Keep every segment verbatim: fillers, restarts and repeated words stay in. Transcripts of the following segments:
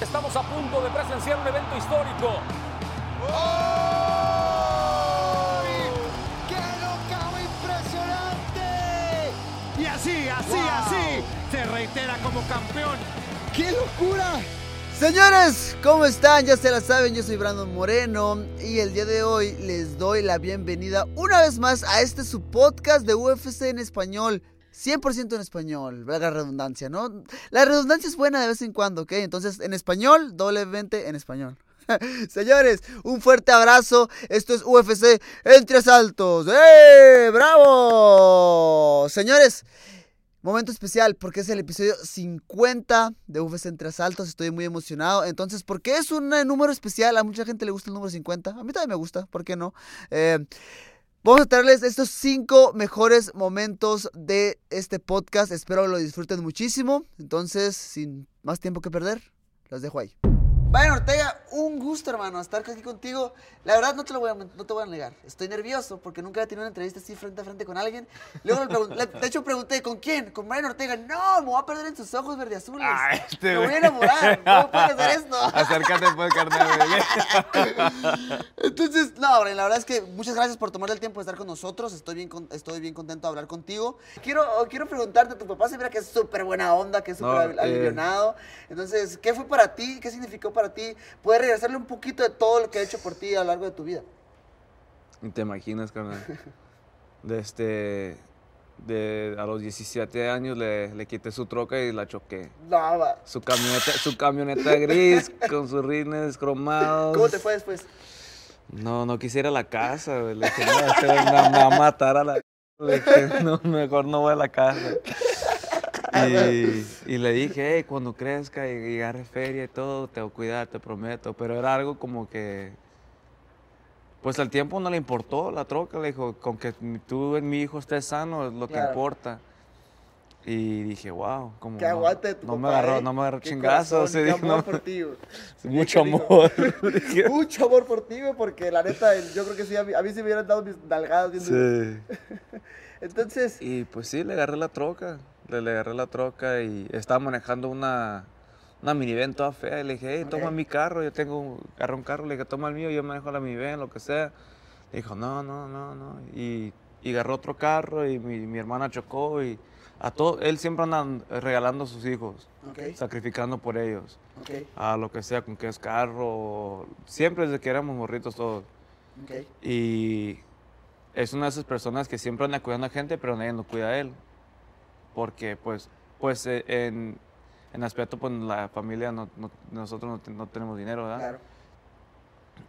Estamos a punto de presenciar un evento histórico. ¡Oh! ¡Qué locao impresionante! Y así, así, wow. así, se reitera como campeón. ¡Qué locura! Señores, ¿cómo están? Ya se la saben, yo soy Brandon Moreno y el día de hoy les doy la bienvenida una vez más a este su podcast de U F C en español. cien por ciento en español, valga la redundancia, ¿no? La redundancia es buena de vez en cuando, ¿ok? Entonces, en español, doblemente en español. Señores, un fuerte abrazo. Esto es U F C Entre Asaltos. ¡Eh! ¡Bravo! Señores, momento especial porque es el episodio cincuenta de U F C Entre Asaltos. Estoy muy emocionado. Entonces, ¿por qué es un número especial? A mucha gente le gusta el número cincuenta. A mí también me gusta, ¿por qué no? Eh... Vamos a traerles estos cinco mejores momentos de este podcast. Espero lo disfruten muchísimo. Entonces, sin más tiempo que perder, los dejo ahí. Maren Ortega, un gusto, hermano, estar aquí contigo. La verdad, no te lo voy a, no te voy a negar. Estoy nervioso porque nunca he tenido una entrevista así frente a frente con alguien. Luego le pregun- le, de hecho, pregunté, ¿con quién? ¿Con Maren Ortega? No, me voy a perder en sus ojos verde azules. Ay, este me voy a enamorar. ¿Cómo puede hacer esto? Acércate, pues, carnal. Entonces, no, Brian, la verdad es que muchas gracias por tomarte el tiempo de estar con nosotros. Estoy bien, con, estoy bien contento de hablar contigo. Quiero, quiero preguntarte, tu papá se mira que es súper buena onda, que es súper no, alivianado. Eh. Entonces, ¿qué fue para ti? ¿Qué significó para ti? ¿Puedes regresarle un poquito de todo lo que ha hecho por ti a lo largo de tu vida? ¿Te imaginas, carnal? Desde de, a los diecisiete años le, le quité su troca y la choqué. Nada. Su camioneta, su camioneta gris con sus rines cromados. ¿Cómo te fue después? No, no quisiera la casa. Le dije, no, me va a matar a la... Le dije, no, mejor no voy a la casa. Y, y le dije, hey, cuando crezca y, y agarre feria y todo, te voy a cuidar, te prometo. Pero era algo como que, pues al tiempo no le importó la troca. Le dijo, con que tú y mi hijo estés sano es lo claro. que importa. Y dije, wow, como que no, aguante tu no, papá, me agarró, eh. no me agarró chingazos. Qué corazón, sí, qué amor no, por ti. Mucho amor. Mucho amor por ti, porque la neta, yo creo que sí, a mí, a mí se me hubieran dado mis nalgadas. Bien sí. Entonces. Y pues sí, le agarré la troca. Le, le agarré la troca y estaba manejando una, una minivan toda fea. Y le dije, hey, toma okay. mi carro, yo tengo, agarré un carro. Le dije, toma el mío, yo manejo la minivan, lo que sea. Le dijo, no, no, no, no. Y, y agarró otro carro y mi, mi hermana chocó. Y a todo, él siempre anda regalando a sus hijos, okay. sacrificando por ellos. Okay. A lo que sea, con que es carro. Siempre desde que éramos morritos todos. Okay. Y es una de esas personas que siempre anda cuidando a gente, pero nadie lo cuida a él. Porque, pues, pues en, en aspecto, pues, la familia, no, no, nosotros no, no tenemos dinero, ¿verdad? Claro.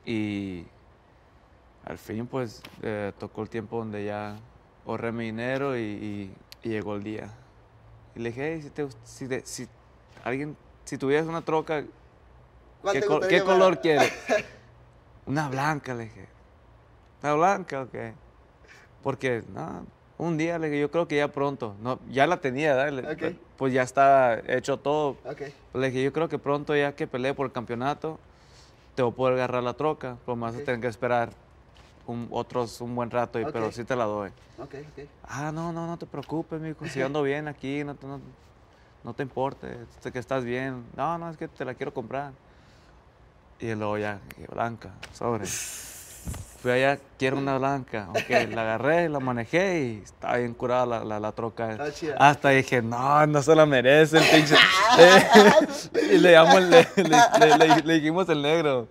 Y al fin, pues, eh, tocó el tiempo donde ya ahorré mi dinero y, y, y llegó el día. Y le dije, hey, si, te, si, te, si, alguien, si tuvieras una troca, ¿qué, col- ¿qué color quieres? Una blanca, le dije. ¿Una blanca o okay. qué? Porque, no... Un día le dije, yo creo que ya pronto. No, ya la tenía, ¿verdad? Okay. Pues ya está hecho todo. Okay. Le dije, yo creo que pronto ya que peleé por el campeonato, te voy a poder agarrar la troca. Pues más okay. tener que esperar un, otros un buen rato, y, okay. pero sí te la doy. Okay, okay. Ah, no, no, no te preocupes, mijo. Si ando bien aquí, no, no, no te importe, que estás bien. No, no, es que te la quiero comprar. Y luego ya, blanca, sobre. Fui allá, quiero una blanca. Okay, la agarré, la manejé y estaba bien curada la, la, la troca. Está chida. Hasta dije, no, no se la merece el pinche. Y le, llamo, le, le, le, le dijimos el negro.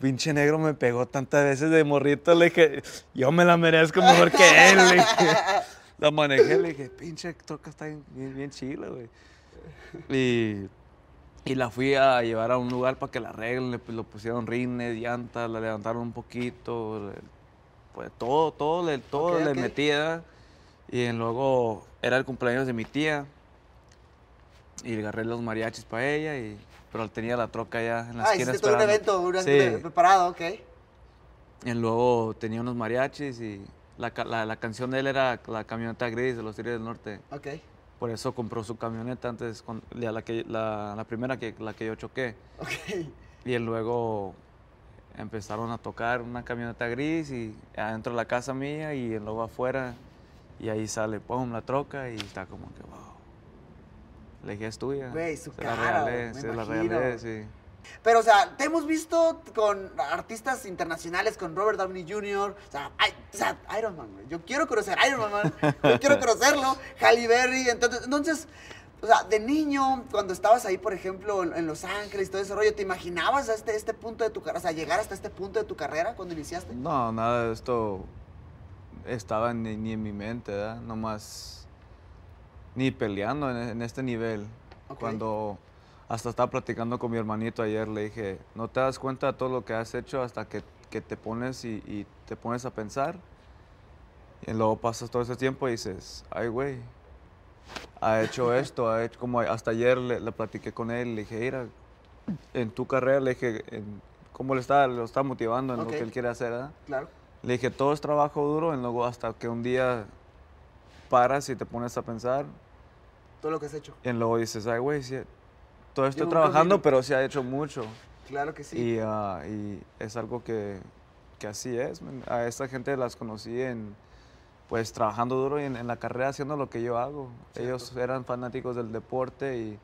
Pinche negro me pegó tantas veces de morrito. Le dije, yo me la merezco mejor que él. Le dije, la manejé, le dije, pinche troca está bien, bien chila, güey. Y... Y la fui a llevar a un lugar para que la arreglen, le, le pusieron rines, llantas, la levantaron un poquito, le, pues todo, todo, le, todo okay, le okay. metía. Y luego era el cumpleaños de mi tía Y le agarré los mariachis para ella, y, pero tenía la troca allá en la ah, esquina esperando. Ah, hiciste todo un evento, un evento sí. preparado, ok. Y luego tenía unos mariachis y la, la, la canción de él era la camioneta gris de los Tigres del Norte. Ok. Por eso compró su camioneta antes, con, la, la, que, la, la primera que, la que yo choqué. Ok. Y luego empezaron a tocar una camioneta gris y adentro de la casa mía y luego afuera. Y ahí sale, pum, la troca y está como que, wow. Le dije, es tuya. Güey, su se cara, la regalé, se la regalé, sí. Pero, o sea, te hemos visto con artistas internacionales, con Robert Downey junior, o sea, I, o sea Iron Man, güey. Yo quiero conocer a Iron Man, yo quiero conocerlo, Halle Berry. Entonces, entonces, o sea, de niño, cuando estabas ahí, por ejemplo, en Los Ángeles, todo ese rollo, ¿te imaginabas a este, este punto de tu carrera, o sea, llegar hasta este punto de tu carrera cuando iniciaste? No, nada de esto estaba ni, ni en mi mente, ¿verdad? Nomás... Ni peleando en, en este nivel. Okay. Cuando hasta estaba platicando con mi hermanito ayer, le dije, no te das cuenta de todo lo que has hecho hasta que, que te pones y, y te pones a pensar. Y luego pasas todo ese tiempo y dices, ay, güey, ha hecho esto, ha hecho como hasta ayer le, le platiqué con él, le dije, mira, en tu carrera, le dije, en, ¿cómo le está, lo está motivando en okay. lo que él quiere hacer? ¿Eh? Claro. Le dije, todo es trabajo duro, y luego hasta que un día paras y te pones a pensar. Todo lo que has hecho. Y luego dices, ay, güey, sí, todo estoy trabajando, pero sí ha hecho mucho. Claro que sí. Y, uh, y es algo que, que así es. A esta gente las conocí en, pues, trabajando duro y en, en la carrera haciendo lo que yo hago. Cierto. Ellos eran fanáticos del deporte y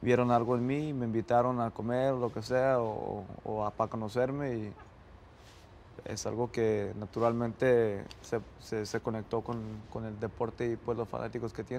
vieron algo en mí, y me invitaron a comer, lo que sea, o, o a, para conocerme. Y es algo que naturalmente se, se, se conectó con, con el deporte y pues los fanáticos que tienen.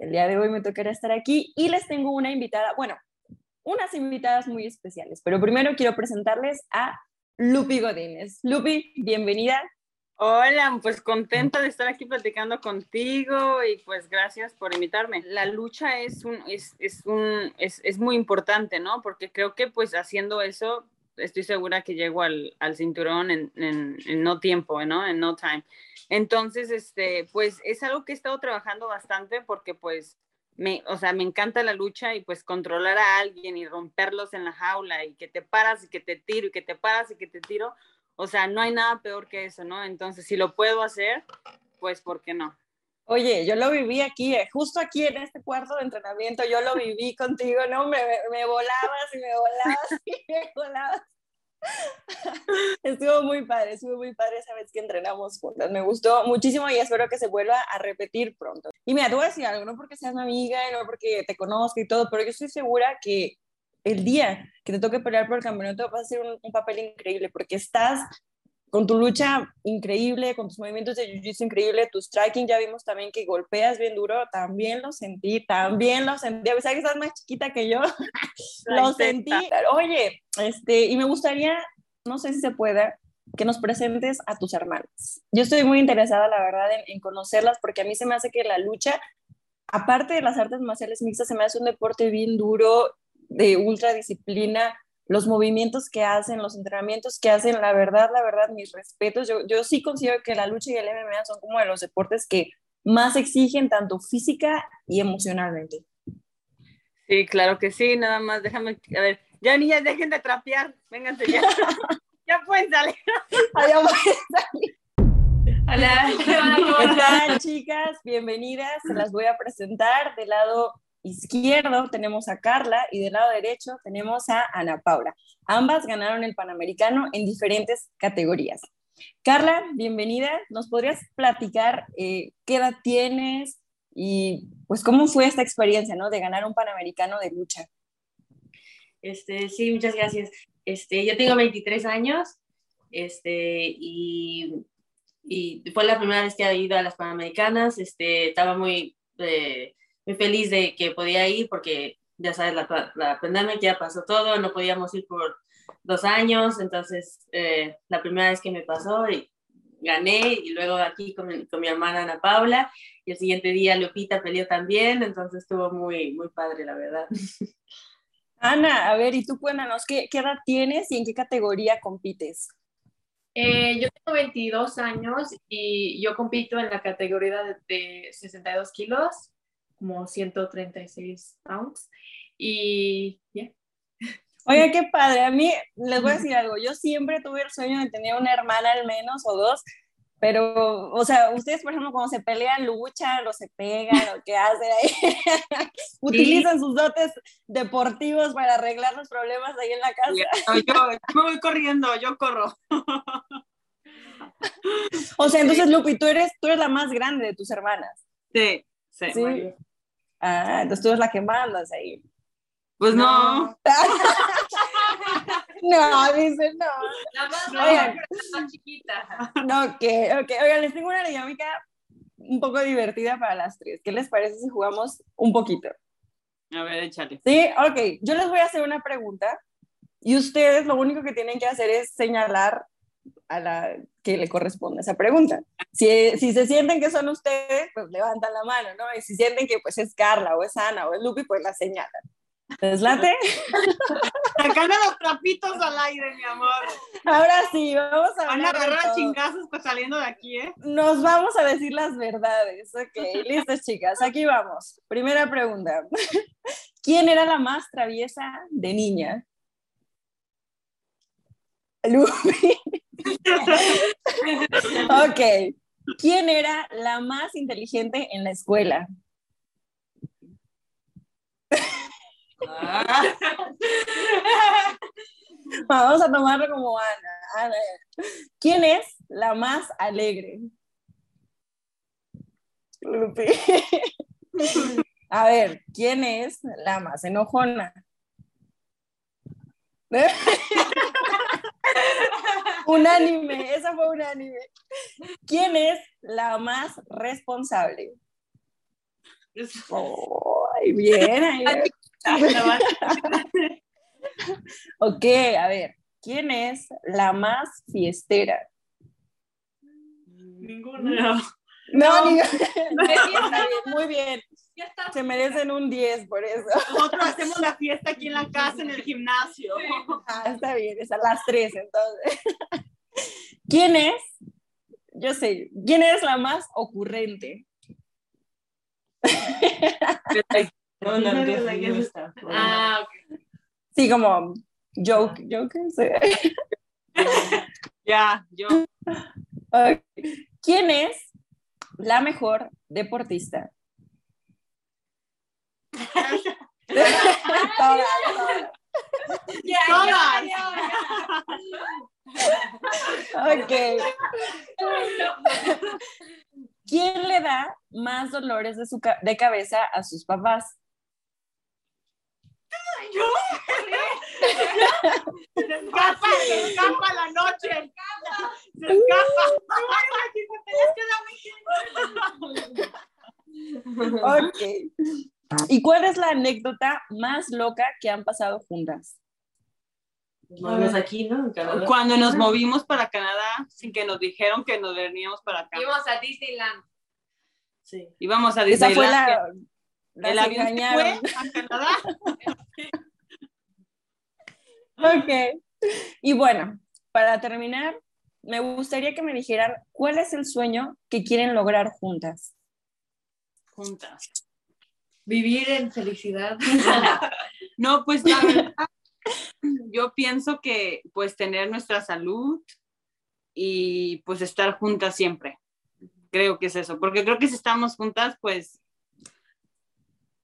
El día de hoy me tocará estar aquí y les tengo una invitada, bueno, unas invitadas muy especiales, pero primero quiero presentarles a Lupi Godínez. Lupi, bienvenida. Hola, pues contenta de estar aquí platicando contigo y pues gracias por invitarme. La lucha es, un, es, es, un, es, es muy importante, ¿no? Porque creo que pues haciendo eso estoy segura que llego al, al cinturón en, en, en no tiempo, ¿no? En no time. Entonces, este, pues es algo que he estado trabajando bastante porque pues, me, o sea, me encanta la lucha y pues controlar a alguien y romperlos en la jaula y que te paras y que te tiro y que te paras y que te tiro, o sea, no hay nada peor que eso, ¿no? Entonces, si lo puedo hacer, pues, ¿por qué no? Oye, yo lo viví aquí, eh, justo aquí en este cuarto de entrenamiento, yo lo viví contigo, ¿no? Me, me volabas y me volabas y me volabas. Estuvo muy padre, estuvo muy padre esa vez que entrenamos juntas. Me gustó muchísimo y espero que se vuelva a repetir pronto. Y mira, te voy a decir algo, no porque seas mi amiga, no porque te conozca y todo, pero yo estoy segura que el día que te toque pelear por el campeonato vas a hacer un, un papel increíble porque estás con tu lucha increíble, con tus movimientos de jiu-jitsu increíble, tu striking, ya vimos también que golpeas bien duro, también lo sentí, también lo sentí, a pesar que estás más chiquita que yo, lo sentí. Oye, este, y me gustaría, no sé si se pueda, que nos presentes a tus hermanas. Yo estoy muy interesada, la verdad, en, en conocerlas, porque a mí se me hace que la lucha, aparte de las artes marciales mixtas, se me hace un deporte bien duro, de ultradisciplina. Los movimientos que hacen, los entrenamientos que hacen, la verdad, la verdad, mis respetos. Yo, yo sí considero que la lucha y el M M A son como de los deportes que más exigen tanto física y emocionalmente. Sí, claro que sí, nada más, déjame, a ver, ya niñas, dejen de trapear, vénganse ya, ya pueden salir. Ya pueden salir. Hola, ¿cómo están, chicas? Bienvenidas, se las voy a presentar del lado izquierdo tenemos a Carla y del lado derecho tenemos a Ana Paula. Ambas ganaron el Panamericano en diferentes categorías. Carla, bienvenida. ¿Nos podrías platicar eh, qué edad tienes y pues cómo fue esta experiencia, ¿no? De ganar un Panamericano de lucha? Este, sí, muchas gracias. Este, yo tengo veintitrés años este, y y fue la primera vez que he ido a las Panamericanas. Este, estaba muy, eh, muy feliz de que podía ir porque, ya sabes, la, la pandemia ya pasó todo, no podíamos ir por dos años, entonces eh, la primera vez que me pasó y gané, y luego aquí con mi, con mi hermana Ana Paula, y el siguiente día Lupita peleó también, entonces estuvo muy, muy padre, la verdad. Ana, a ver, y tú cuéntanos, ¿qué, qué edad tienes y en qué categoría compites? Eh, yo tengo veintidós años y yo compito en la categoría de, de sesenta y dos kilos, como ciento treinta y seis ounces, y ya. Yeah. Oiga, qué padre. A mí, les voy a decir algo, yo siempre tuve el sueño de tener una hermana al menos, o dos, pero, o sea, ustedes, por ejemplo, cuando se pelean, luchan, o se pegan, o qué hacen ahí, utilizan sí. sus dotes deportivos para arreglar los problemas ahí en la casa. Yo, yo me voy corriendo, yo corro. O sea, entonces, Lupi, tú eres, tú eres la más grande de tus hermanas. Sí, sí. ¿Sí? Bueno. Ah, entonces tú eres la que mandas ahí. Pues no. No, no dice no. La más, no, oigan, la más chiquita. No, que, okay, okay. Oigan, les tengo una dinámica un poco divertida para las tres. ¿Qué les parece si jugamos un poquito? A ver, échale. Sí, ok. Yo les voy a hacer una pregunta y ustedes lo único que tienen que hacer es señalar a la que le corresponde esa pregunta. Si, si se sienten que son ustedes, pues levantan la mano, ¿no? Y si sienten que pues es Carla o es Ana o es Lupi, pues la señalan. ¿Les late? Sacando los trapitos al aire, mi amor. Ahora sí, vamos a Van a agarrar a chingazos pues saliendo de aquí, ¿eh? Nos vamos a decir las verdades. Ok, listas, chicas. Aquí vamos. Primera pregunta. ¿Quién era la más traviesa de niña? Lupi. Ok. ¿Quién era la más inteligente en la escuela? Vamos a tomarlo como Ana. Ana. ¿Quién es la más alegre? Lupi. A ver, ¿quién es la más enojona? Unánime, esa fue unánime. ¿Quién es la más responsable? Oh, ahí bien, ahí bien. Ok, a ver, ¿quién es la más fiestera? Ninguna. No, no, ninguna. No, fiesta, muy bien. Se merecen un diez por eso. Nosotros hacemos la fiesta aquí en la casa, en el gimnasio. Ah, está bien, es a las tres entonces. ¿Quién es? Yo sé, ¿quién es la más ocurrente? No, no, no, no, no está, no. Ah, okay. Sí, como joke, joke. Ya, yo. ¿Quién es la mejor deportista? Todas, todas. Okay. ¿Quién le da más dolores de, su ca- de cabeza a sus papás? Yo se escapa, se escapa la noche, se escapa, se escapa. Ok. ¿Y cuál es la anécdota más loca que han pasado juntas? Nos aquí, ¿no? Cuando nos movimos para Canadá sin que nos dijeron que nos veníamos para acá. Íbamos a Disneyland. Sí. Íbamos a Disneyland. Esa fue la... Las el avión engañaron. Se fue a Canadá. Ok. Y bueno, para terminar, me gustaría que me dijeran cuál es el sueño que quieren lograr juntas. Juntas. Vivir en felicidad. No, pues la verdad, yo pienso que pues tener nuestra salud y pues estar juntas siempre. Creo que es eso, porque creo que si estamos juntas, pues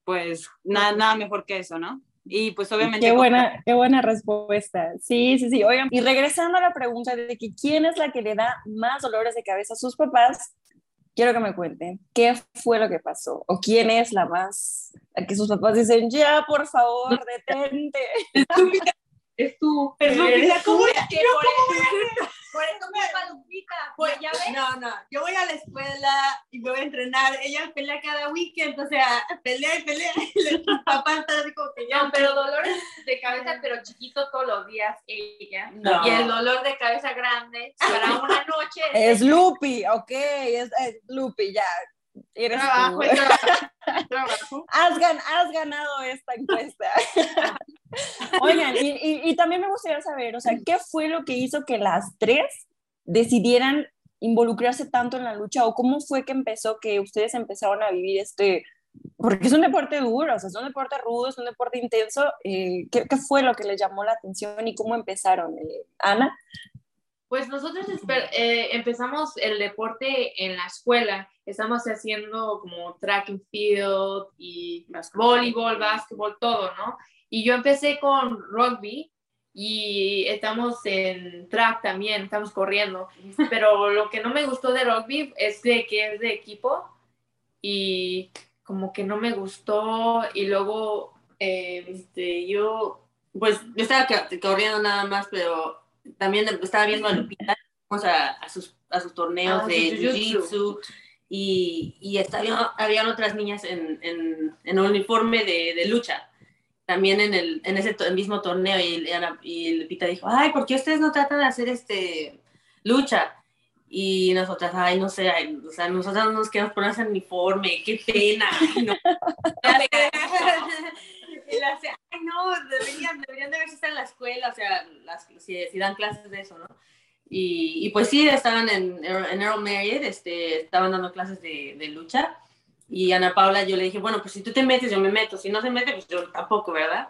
pues nada, nada mejor que eso, ¿no? Y pues obviamente... Qué buena, qué buena respuesta. Sí, sí, sí. Oigan, y regresando a la pregunta de que quién es la que le da más dolores de cabeza a sus papás, quiero que me cuenten qué fue lo que pasó o quién es la más... La que sus papás dicen, ya, por favor, detente. es tu... Es Lupita, ¿cómo es que yo, cómo voy a hacer? Por eso me llama Lupita, pues ya ves. No, no, yo voy a la escuela y me voy a entrenar, ella pelea cada weekend, o sea, pelea y pelea, y papá está así como que ya... No, pero dolores de cabeza, pero chiquito todos los días ella, no. Y el dolor de cabeza grande para una noche... Es Lupi, ok, es, es Lupi, ya... Eres trabajo, tú. Trabajo, trabajo. Has, gan, has ganado esta encuesta. Oigan, y, y, y también me gustaría saber, o sea, ¿qué fue lo que hizo que las tres decidieran involucrarse tanto en la lucha? ¿O cómo fue que empezó, que ustedes empezaron a vivir este? Porque es un deporte duro, o sea, es un deporte rudo, es un deporte intenso. Eh, ¿qué, ¿Qué fue lo que les llamó la atención y cómo empezaron, eh, Ana? Pues nosotros eh, empezamos el deporte en la escuela. Estamos haciendo como track and field y voleibol, básquetbol, todo, ¿no? Y yo empecé con rugby y estamos en track también, estamos corriendo. Pero lo que no me gustó de rugby es de que es de equipo y como que no me gustó. Y luego eh, este, yo, pues yo estaba corriendo nada más, pero... También estaba viendo a Lupita, o sea, a sus, a sus torneos ah, de jiu-jitsu, y, y estaba, habían otras niñas en, en, en un uniforme de, de lucha, también en el, en ese el mismo torneo, y, y Lupita dijo, ay, ¿por qué ustedes no tratan de hacer este, lucha? Y nosotras, ay, no sé, ay, o sea, nosotras nos quedamos por ese uniforme, qué pena, ay, no. Y le hace, ay, no, deberían, deberían de verse estar en la escuela, o sea, las, si, si dan clases de eso, ¿no? Y, y pues sí, estaban en, en Earl Marriott, este, estaban dando clases de, de lucha, y Ana Paula, yo le dije, bueno, pues si tú te metes, yo me meto, si no se mete, pues yo tampoco, ¿verdad?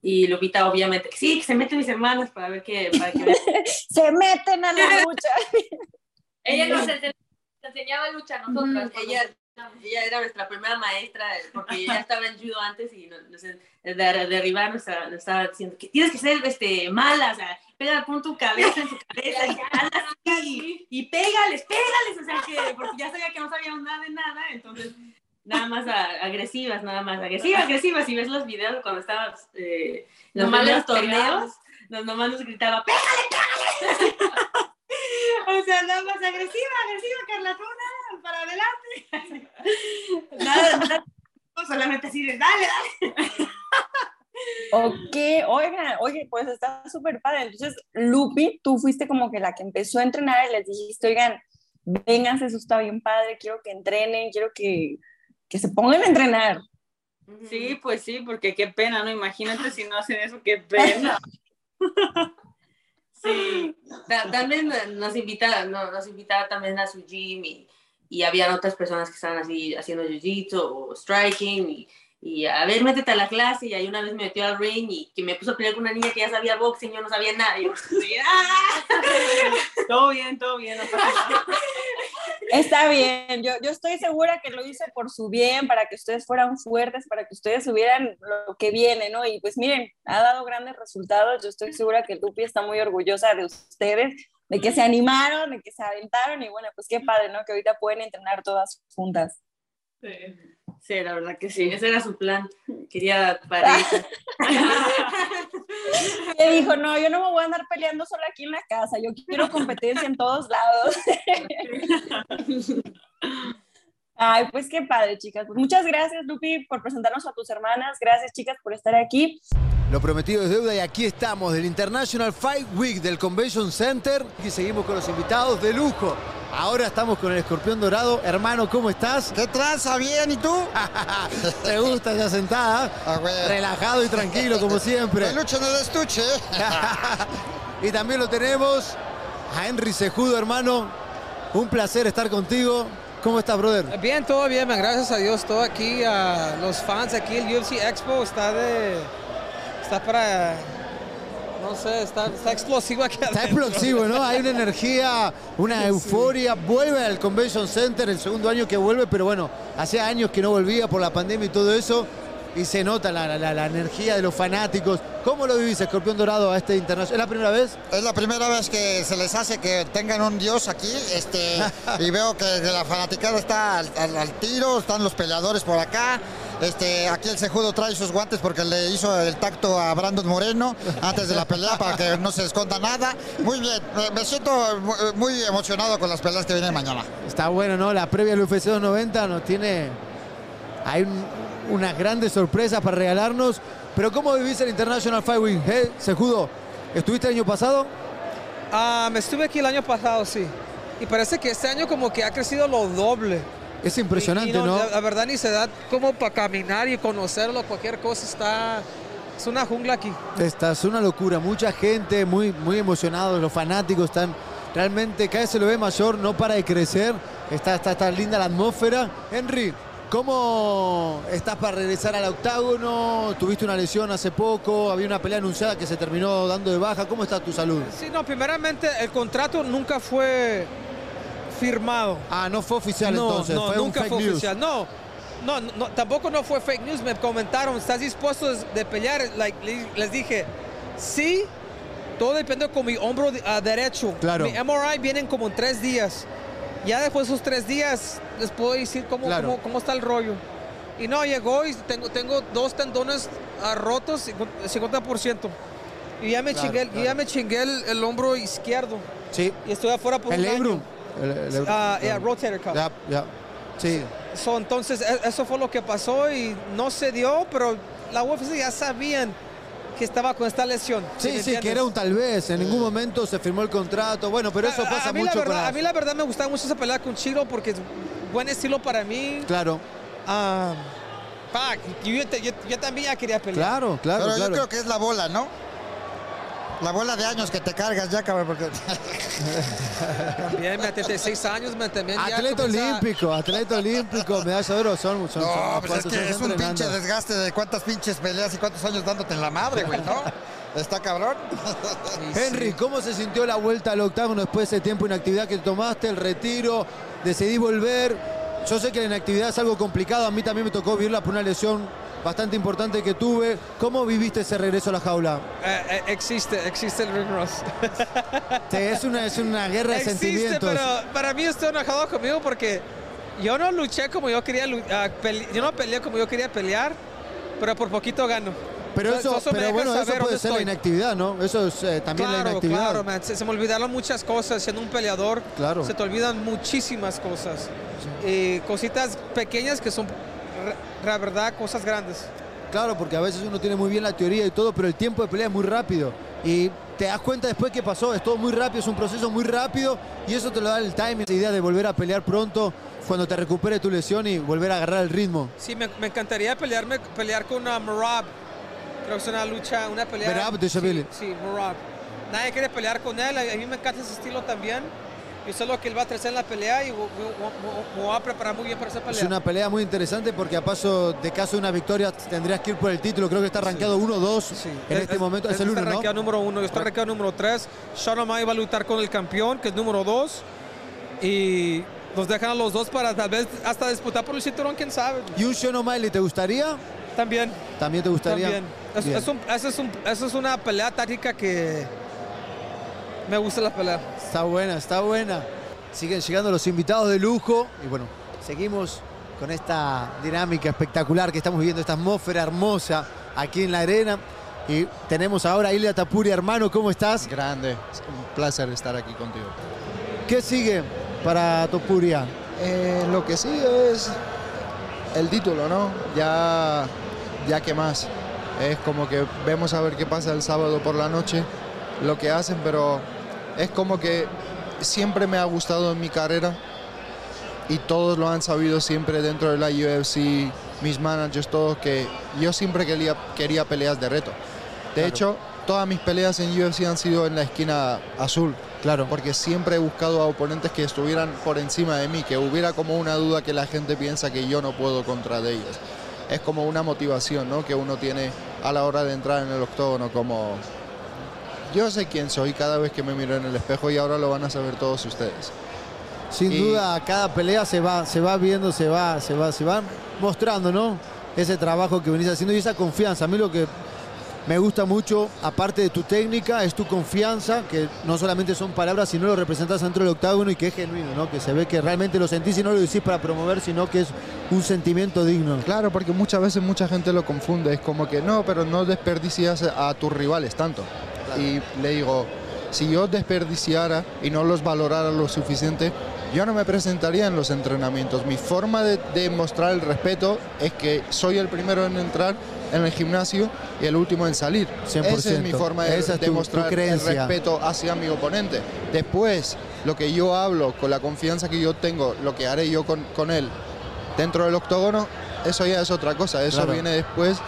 Y Lupita, obviamente, sí, que se meten mis hermanos para ver qué... Para que... se meten a la lucha. Ella nos enseñaba lucha a nosotras. Mm, ella... Ella era nuestra primera maestra porque ella estaba en judo antes y nos, nos, de, de derribar nos, nos estaba diciendo que tienes que ser este, mala, o sea, pega con tu cabeza en su cabeza y, y pégales, pégales, o sea, que porque ya sabía que no sabíamos nada de nada, entonces nada más a, agresivas, nada más agresivas, agresivas. Si ves los videos cuando estábamos eh, en los malos torneos, nos, nomás nos gritaba, pégale, pégale. O sea, nada más agresiva, agresiva, Carla, tú nada, para adelante. Nada, nada, solamente así de dale, dale. Ok, oigan, oye, pues está súper padre. Entonces, Lupi, tú fuiste como que la que empezó a entrenar y les dijiste, oigan, vénganse, eso está bien padre, quiero que entrenen, quiero que, que se pongan a entrenar. Sí, pues sí, porque qué pena, ¿no? Imagínate si no hacen eso, qué pena. Sí, también nos invitaba, no, nos invitaba también a su gym y, y había otras personas que estaban así haciendo jiu-jitsu o striking y, y a ver, métete a la clase, y ahí una vez me metió al ring y que me puso a pelear con una niña que ya sabía boxing, yo no sabía nada. Yo, ¡ah! Todo bien, todo bien. No pasa nada. Está bien, yo, yo estoy segura que lo hice por su bien, para que ustedes fueran fuertes, para que ustedes supieran lo que viene, ¿no? Y pues miren, ha dado grandes resultados, yo estoy segura que Lupi está muy orgullosa de ustedes, de que se animaron, de que se aventaron, y bueno, pues qué padre, ¿no? Que ahorita pueden entrenar todas juntas. Sí, sí, la verdad que sí, ese era su plan, quería parir. Le dijo, no, yo no me voy a andar peleando sola aquí en la casa, yo quiero competencia en todos lados. Ay, pues qué padre, chicas. Pues muchas gracias, Lupi, por presentarnos a tus hermanas. Gracias, chicas, por estar aquí. Lo prometido es deuda y aquí estamos, del International Fight Week del Convention Center. Y seguimos con los invitados de lujo. Ahora estamos con el Escorpión Dorado. Hermano, ¿cómo estás? ¿Qué tranza? Bien, ¿y tú? Te gusta ya sentada, ah, bueno. Relajado y tranquilo como siempre. La lucha en el estuche. Y también lo tenemos a Henry Cejudo, hermano. Un placer estar contigo. ¿Cómo estás, brother? Bien, todo bien, man. Gracias a Dios. Todo aquí, a los fans aquí, el U F C Expo está de... Está para... No sé, está, está explosivo aquí adentro. Está explosivo, ¿no? Hay una energía, una euforia. Vuelve al Convention Center, el segundo año que vuelve, pero bueno, hace años que no volvía por la pandemia y todo eso, y se nota la, la, la energía de los fanáticos. ¿Cómo lo vivís, Escorpión Dorado, a este internacional? ¿Es la primera vez? Es la primera vez que se les hace que tengan un dios aquí, este, y veo que la fanaticada está al, al, al tiro, están los peleadores por acá, Este, aquí el Cejudo trae sus guantes porque le hizo el tacto a Brandon Moreno antes de la pelea para que no se esconda nada. Muy bien, me siento muy emocionado con las peleas que vienen mañana. Está bueno, ¿no? La previa del U F C doscientos noventa nos tiene... Hay un, unas grandes sorpresas para regalarnos. Pero ¿cómo vivís el International Fight Week, eh, Cejudo? ¿Estuviste el año pasado? Uh, me estuve aquí el año pasado, sí. Y parece que este año como que ha crecido lo doble. Es impresionante, y, y no, ¿no? La, la verdad ni se da como para caminar y conocerlo, cualquier cosa está... Es una jungla aquí. Esta es una locura, mucha gente, muy, muy emocionados, los fanáticos están... Realmente cada vez se lo ve mayor, no para de crecer. Está, está, está linda la atmósfera. Henry, ¿cómo estás para regresar al octágono? Tuviste una lesión hace poco, había una pelea anunciada que se terminó dando de baja. ¿Cómo está tu salud? Sí, no, primeramente el contrato nunca fue... firmado. Ah, no fue oficial, no, entonces. No, fue nunca un fake fue news. Oficial. No, no, no, tampoco no fue fake news. Me comentaron, ¿estás dispuesto de pelear? Like, les dije, sí, todo depende con mi hombro uh, derecho. Claro. Mi M R I vienen como en tres días. Ya después de esos tres días les puedo decir cómo, claro. cómo, cómo está el rollo. Y no, llegó y tengo, tengo dos tendones uh, rotos, cincuenta por ciento. Y ya me claro, chingué, claro. ya me chingué el, el hombro izquierdo. Sí. Y estoy afuera por el un año. Ebru. El, el, el, uh, yeah, rotator cuff. Yeah, yeah. Sí. So, entonces, eso fue lo que pasó y no se dio, pero la U F C ya sabían que estaba con esta lesión. Sí, sí, sí, que era un tal vez. En ningún momento se firmó el contrato. Bueno, pero eso a, pasa a mucho. La verdad, para... A mí la verdad me gustaba mucho esa pelea con Chiro porque es buen estilo para mí. Claro. Um, pa, yo, yo, yo también ya quería pelear. Claro, claro. Pero claro. Yo creo que es la bola, ¿no? La bola de años que te cargas ya, cabrón, porque... También, setenta y seis años, me también ya atleta comenzaba... olímpico, atleta olímpico, medalla de oro, son... son no, son, pues es que es un pinche desgaste de cuántas pinches peleas y cuántos años dándote en la madre, güey, ¿no? Está cabrón. Sí, Henry, sí. ¿Cómo se sintió la vuelta al octágono después de ese tiempo de inactividad que tomaste, el retiro, decidí volver? Yo sé que la inactividad es algo complicado, a mí también me tocó vivirla por una lesión... bastante importante que tuve. ¿Cómo viviste ese regreso a la jaula? Eh, existe, existe el ring rust. Sí, es, una, es una guerra existe, de sentimientos. Existe, pero para mí estoy enojado conmigo porque yo no luché como yo quería, uh, yo no peleé como yo quería pelear, pero por poquito gano. Pero eso, eso, pero bueno, eso puede ser la inactividad, ¿no? Eso es eh, también claro, la inactividad. Claro, man. Se, se me olvidaron muchas cosas. Siendo un peleador, claro. Se te olvidan muchísimas cosas. Sí. Eh, cositas pequeñas que son... la verdad, cosas grandes. Claro, porque a veces uno tiene muy bien la teoría y todo, pero el tiempo de pelea es muy rápido. Y te das cuenta después que pasó, es todo muy rápido, es un proceso muy rápido y eso te lo da el timing, la idea de volver a pelear pronto cuando te recupere tu lesión y volver a agarrar el ritmo. Sí, me, me encantaría pelearme, pelear con uh, Merab. Creo que es una lucha, una pelea. Merab de Shabili. Sí, sí, Merab. Nadie quiere pelear con él, a mí me encanta ese estilo también. Yo sé lo que él va a traer en la pelea y me va a preparar muy bien para esa pelea. Es una pelea muy interesante porque a paso de caso de una victoria tendrías que ir por el título. Creo que está rankeado uno dos sí. sí. en es, este es, momento. Es, es el uno, ¿no? Número uno. Yo estoy rankeado número tres. Sean O'Malley va a luchar con el campeón, que es número dos. Y nos dejan a los dos para tal vez hasta disputar por el cinturón, quién sabe. ¿Y un Sean O'Malley te gustaría? También. ¿También te gustaría? También. Es, es un, eso es un, eso es una pelea táctica que... Me gusta la pelea. Está buena, está buena. Siguen llegando los invitados de lujo. Y bueno, seguimos con esta dinámica espectacular que estamos viviendo, esta atmósfera hermosa aquí en la arena. Y tenemos ahora a Ilia Topuria, hermano, ¿cómo estás? Grande, es un placer estar aquí contigo. ¿Qué sigue para Topuria? Eh, lo que sigue es el título, ¿no? Ya, ya que más. Es como que vemos a ver qué pasa el sábado por la noche, lo que hacen, pero es como que siempre me ha gustado en mi carrera y todos lo han sabido siempre dentro de la U F C, mis managers, todos, que yo siempre quería, quería peleas de reto. De claro. hecho, todas mis peleas en U F C han sido en la esquina azul, claro, porque siempre he buscado a oponentes que estuvieran por encima de mí, que hubiera como una duda que la gente piensa que yo no puedo contra de ellos. Es como una motivación, ¿no?, que uno tiene a la hora de entrar en el octógono, como... Yo sé quién soy cada vez que me miro en el espejo y ahora lo van a saber todos ustedes. Sin y... duda, cada pelea se va, se va viendo, se va, se va, se va mostrando, ¿no? Ese trabajo que venís haciendo y esa confianza. A mí lo que Me gusta mucho, aparte de tu técnica, es tu confianza, que no solamente son palabras, sino lo representás dentro del octágono y que es genuino, ¿no? Que se ve que realmente lo sentís y no lo decís para promover, sino que es un sentimiento digno. Claro, porque muchas veces mucha gente lo confunde. Es como que no, pero no desperdicias a tus rivales tanto. Claro. Y le digo, si yo desperdiciara y no los valorara lo suficiente, yo no me presentaría en los entrenamientos. Mi forma de, de mostrar el respeto es que soy el primero en entrar en el gimnasio y el último en salir. cien por ciento. Esa es mi forma de, es de mostrar el respeto hacia mi oponente. Después, lo que yo hablo, con la confianza que yo tengo, lo que haré yo con, con él dentro del octógono, eso ya es otra cosa. Eso claro. viene después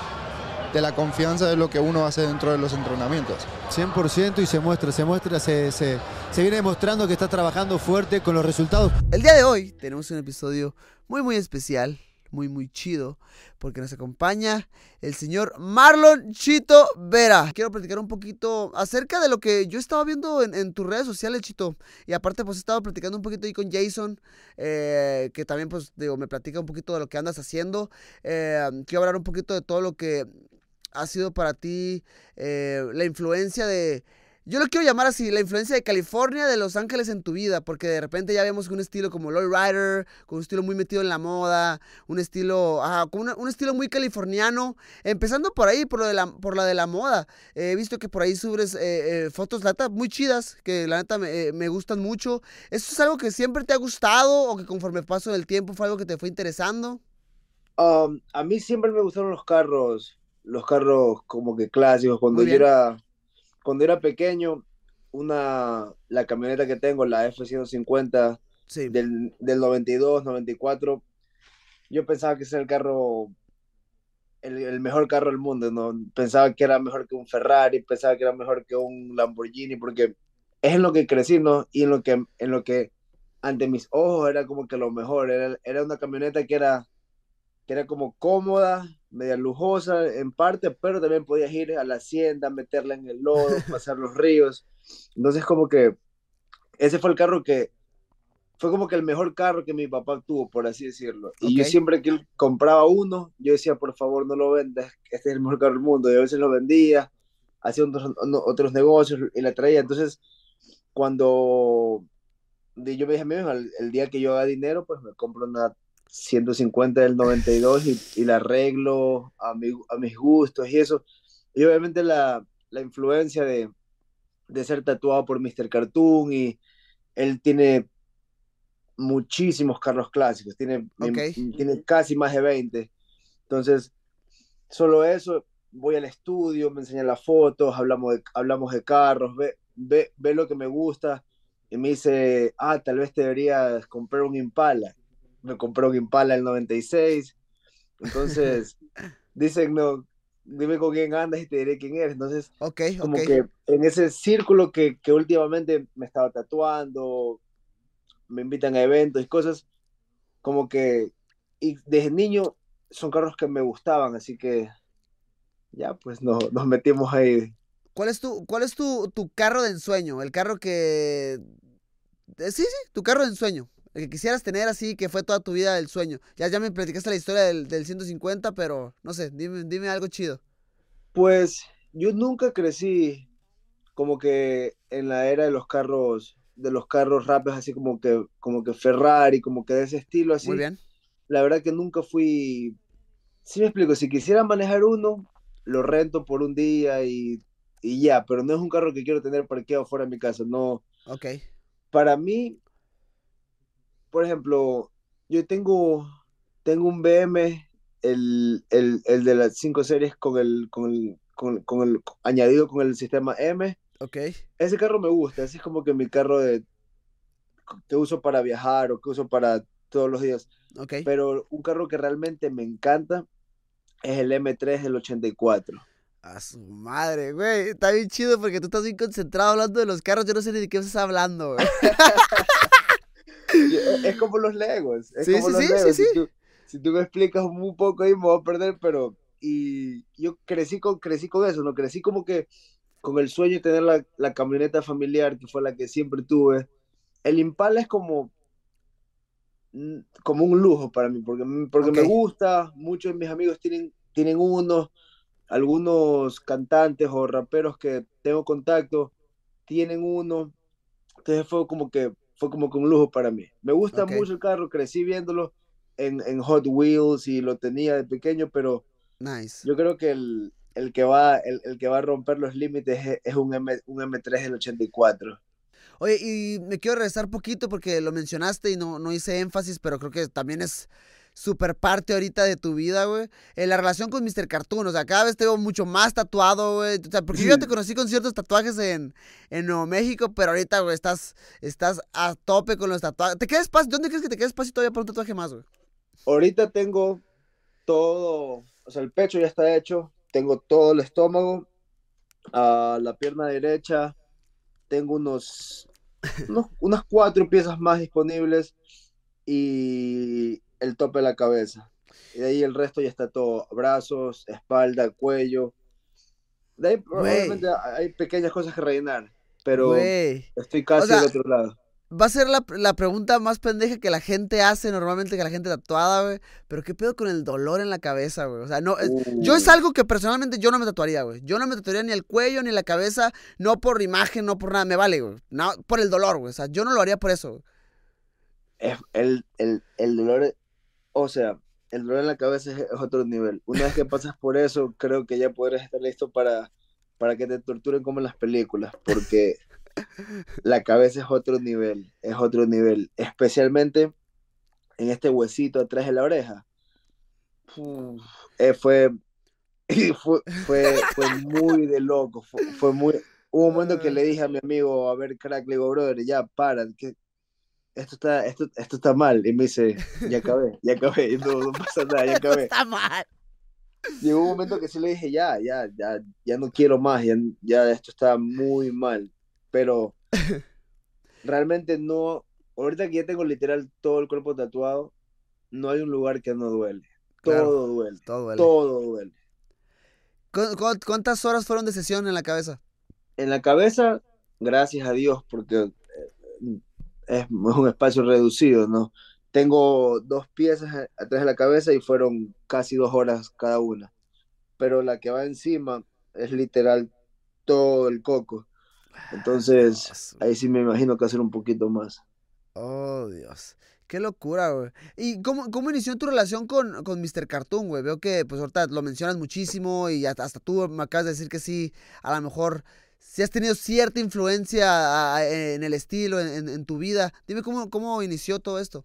de la confianza de lo que uno hace dentro de los entrenamientos. cien por ciento y se muestra, se muestra, se, se, se viene demostrando que está trabajando fuerte con los resultados. El día de hoy tenemos un episodio muy, muy especial, muy, muy chido, porque nos acompaña el señor Marlon Chito Vera. Quiero platicar un poquito acerca de lo que yo estaba viendo en, en tus redes sociales, Chito. Y aparte, pues, he estado platicando un poquito ahí con Jason, eh, que también, pues, digo, me platica un poquito de lo que andas haciendo. Eh, quiero hablar un poquito de todo lo que ha sido para ti eh, la influencia de... Yo lo quiero llamar así, la influencia de California, de Los Ángeles en tu vida, porque de repente ya vemos un estilo como Lloyd Ryder, con un estilo muy metido en la moda, un estilo, ajá, con una, un estilo muy californiano, empezando por ahí, por lo de la, por la de la moda. He eh, visto que por ahí subes eh, eh, fotos, la neta, muy chidas, que la neta me, eh, me gustan mucho. ¿Eso es algo que siempre te ha gustado o que conforme el paso del tiempo fue algo que te fue interesando? Um, a mí siempre me gustaron los carros, los carros como que clásicos, cuando yo era... Cuando era pequeño, una, la camioneta que tengo, la F ciento cincuenta, sí, del, del noventa y dos, noventa y cuatro, yo pensaba que ese era el carro, el, el mejor carro del mundo, ¿no? Pensaba que era mejor que un Ferrari, pensaba que era mejor que un Lamborghini, porque es en lo que crecí, ¿no? Y en lo que, en lo que ante mis ojos era como que lo mejor, era, era una camioneta que era, que era como cómoda, media lujosa en parte, pero también podías ir a la hacienda, meterla en el lodo, pasar los ríos. Entonces como que ese fue el carro que, fue como que el mejor carro que mi papá tuvo, por así decirlo. Y okay, yo siempre que él compraba uno, yo decía, por favor no lo vendas, este es el mejor carro del mundo. Y a veces lo vendía, hacía otros, otros negocios y la traía. Entonces cuando yo me dije, el, el día que yo haga dinero, pues me compro una ciento cincuenta del noventa y dos y, y la arreglo a, mi, a mis gustos y eso. Y obviamente la, la influencia de, de ser tatuado por mister Cartoon, y él tiene muchísimos carros clásicos, tiene, okay, tiene casi más de veinte. Entonces, solo eso, voy al estudio, me enseñan las fotos, hablamos de, hablamos de carros, ve, ve, ve lo que me gusta y me dice, ah, tal vez te deberías comprar un Impala. Me compró un Impala el noventa y seis, entonces dicen, no, dime con quién andas y te diré quién eres. Entonces, okay, como okay, que en ese círculo que, que últimamente me estaba tatuando, me invitan a eventos y cosas, como que, y desde niño son carros que me gustaban, así que ya, pues no, nos metimos ahí. ¿Cuál es tu, cuál es tu, tu carro de ensueño? El carro que... Sí, sí, tu carro de ensueño. El que quisieras tener así, que fue toda tu vida el sueño. Ya, ya me platicaste la historia del, del ciento cincuenta, pero no sé, dime, dime algo chido. Pues yo nunca crecí como que en la era de los carros, de los carros rápidos, así como que, como que Ferrari, como que de ese estilo así. Muy bien. La verdad que nunca fui... Sí me explico, si quisiera manejar uno, lo rento por un día y, y ya, pero no es un carro que quiero tener parqueado fuera de mi casa, no. Ok. Para mí... Por ejemplo, yo tengo, tengo un B M, el, el, el de las cinco series con el, con el, con el, con el, añadido con el sistema M. Ok. Ese carro me gusta, ese es como que mi carro de, que uso para viajar o que uso para todos los días. Ok. Pero un carro que realmente me encanta es el M tres del ochenta y cuatro. A su madre, güey. Está bien chido porque tú estás bien concentrado hablando de los carros, yo no sé ni de qué estás hablando, güey. Es como los Legos, es sí, como sí, los sí, Legos. Sí, sí. Si, tú, si tú me explicas un poco ahí me voy a perder, pero y yo crecí con, crecí con eso, no crecí como que con el sueño de tener la, la camioneta familiar que fue la que siempre tuve. El Impala es como como un lujo para mí, porque, porque okay, me gusta, muchos de mis amigos tienen, tienen uno, algunos cantantes o raperos que tengo contacto tienen uno, entonces fue como que fue como que un lujo para mí. Me gusta okay. mucho el carro, crecí viéndolo en, en Hot Wheels y lo tenía de pequeño, pero nice. Yo creo que el, el, que va, el, el que va a romper los límites es, es un, M, un M tres del ochenta y cuatro. Oye, y me quiero regresar poquito porque lo mencionaste y no, no hice énfasis, pero creo que también es super parte ahorita de tu vida, güey. Eh, la relación con míster Cartoon, o sea, cada vez te veo mucho más tatuado, güey. O sea, porque yo te conocí con ciertos tatuajes en, en Nuevo México, pero ahorita, güey, estás, estás a tope con los tatuajes. ¿Te queda espacio? ¿Dónde crees que te queda espacio todavía para un tatuaje más, güey? Ahorita tengo todo, o sea, el pecho ya está hecho, tengo todo el estómago, uh, la pierna derecha, tengo unos, unos unas cuatro piezas más disponibles y el tope de la cabeza. Y de ahí el resto ya está todo, brazos, espalda, cuello. De ahí probablemente hay pequeñas cosas que rellenar, pero wey. Estoy casi o sea, del otro lado. Va a ser la, la pregunta más pendeja que la gente hace normalmente, que la gente tatuada, güey. Pero qué pedo con el dolor en la cabeza, güey. O sea, no, es, yo es algo que personalmente yo no me tatuaría, güey. Yo no me tatuaría ni el cuello, ni la cabeza, no por imagen, no por nada, me vale, güey. No, por el dolor, güey. O sea, yo no lo haría por eso, güey. El, el, el dolor, o sea, el dolor en la cabeza es, es otro nivel. Una vez que pasas por eso, creo que ya podrás estar listo para, para que te torturen como en las películas, porque... La cabeza es otro nivel, es otro nivel, especialmente en este huesito atrás de la oreja. Uf, eh, fue, fue, fue, fue muy de loco, fue, fue muy... Hubo un momento que le dije a mi amigo, a ver, crack, le digo, brother, ya, para, que esto está, esto, esto está mal, y me dice, ya acabé, ya acabé, no, no pasa nada, ya acabé. Está mal. Llegó un momento que sí le dije, ya, ya, ya, ya no quiero más, ya, ya esto está muy mal. Pero realmente no, ahorita que ya tengo literal todo el cuerpo tatuado, no hay un lugar que no duele. Todo, claro, duele, todo duele, todo duele. ¿Cuántas horas fueron de sesión en la cabeza? En la cabeza, gracias a Dios, porque es un espacio reducido, ¿no? Tengo dos piezas atrás de la cabeza y fueron casi dos horas cada una. Pero la que va encima es literal todo el coco. Entonces, Dios, ahí sí me imagino que hacer un poquito más. Oh, Dios. Qué locura, güey. ¿Y cómo, cómo inició tu relación con, con míster Cartoon, güey? Veo que, pues, ahorita lo mencionas muchísimo y hasta, hasta tú me acabas de decir que sí, a lo mejor, sí has tenido cierta influencia a, a, en el estilo, en, en, en tu vida. Dime cómo, cómo inició todo esto.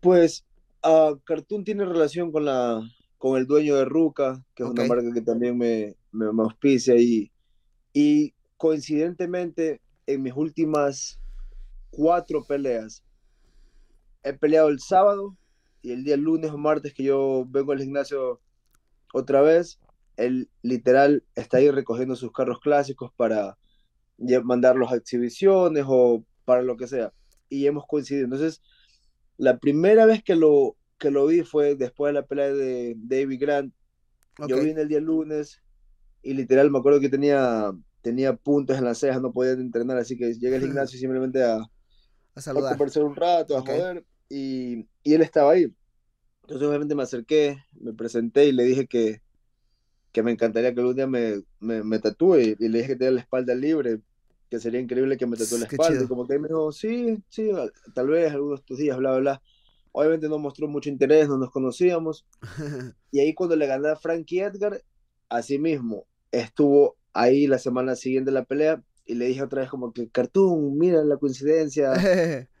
Pues, uh, Cartoon tiene relación con, la, con el dueño de Ruca, que es okay. una marca que también me, me, me auspicia y... y coincidentemente, en mis últimas cuatro peleas, he peleado el sábado y el día lunes o martes que yo vengo al gimnasio otra vez, él literal está ahí recogiendo sus carros clásicos para mandarlos a exhibiciones o para lo que sea. Y hemos coincidido. Entonces, la primera vez que lo, que lo vi fue después de la pelea de David Grant. Okay. Yo vine el día lunes y literal me acuerdo que tenía... tenía puntos en las cejas, no podía entrenar, así que llegué al gimnasio simplemente a, a, saludar. a conversar un rato, a okay. joder, y, y él estaba ahí. Entonces obviamente me acerqué, me presenté y le dije que, que me encantaría que algún día me, me, me tatúe, y le dije que tenía la espalda libre, que sería increíble que me tatúe la Qué espalda, chido. Y como que él me dijo, sí, sí, tal vez algunos de tus días, bla, bla, bla. Obviamente no mostró mucho interés, no nos conocíamos, y ahí cuando le gané a Frankie Edgar, así mismo, estuvo ahí la semana siguiente de la pelea y le dije otra vez como que Cartoon, mira la coincidencia,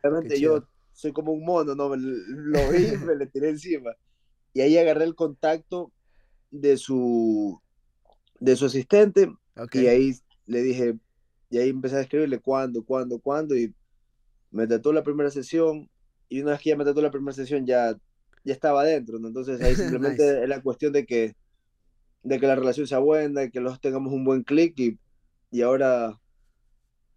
realmente yo soy como un mono, no, lo vi, me le tiré encima y ahí agarré el contacto de su de su asistente okay. y ahí le dije y ahí empecé a escribirle cuándo, cuándo, cuándo y me trató la primera sesión y una vez que ya me trató la primera sesión ya, ya estaba adentro, ¿no? Entonces ahí simplemente nice. Es la cuestión de que de que la relación sea buena, de que los tengamos un buen clic y, y ahora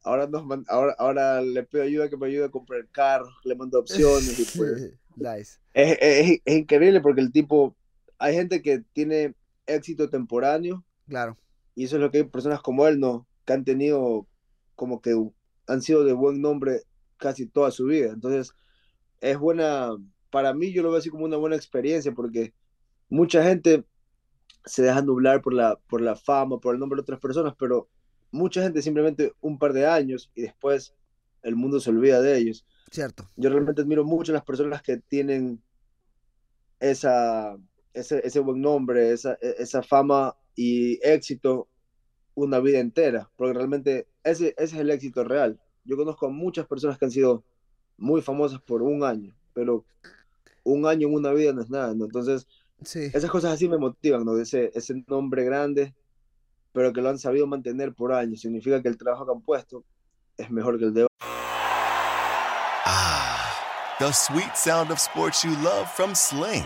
ahora, nos, ahora ahora le pido ayuda, que me ayude a comprar el carro, le mando opciones y pues, nice. es, es, es increíble porque el tipo, hay gente que tiene éxito temporáneo, claro, y eso es lo que hay personas como él, no, que han tenido como que han sido de buen nombre casi toda su vida, entonces es buena, para mí yo lo veo así como una buena experiencia porque mucha gente se dejan nublar por la, por la fama, por el nombre de otras personas, pero mucha gente simplemente un par de años y después el mundo se olvida de ellos. Cierto. Yo realmente admiro mucho a las personas que tienen esa, ese, ese buen nombre, esa, esa fama y éxito una vida entera, porque realmente ese, ese es el éxito real. Yo conozco a muchas personas que han sido muy famosas por un año, pero un año en una vida no es nada, ¿no? Entonces, sí, esas cosas así me motivan, ¿no? Ese, ese nombre grande, pero que lo han sabido mantener por años, significa que el trabajo que han puesto es mejor que el de... Ah, the sweet sound of sports you love from Sling.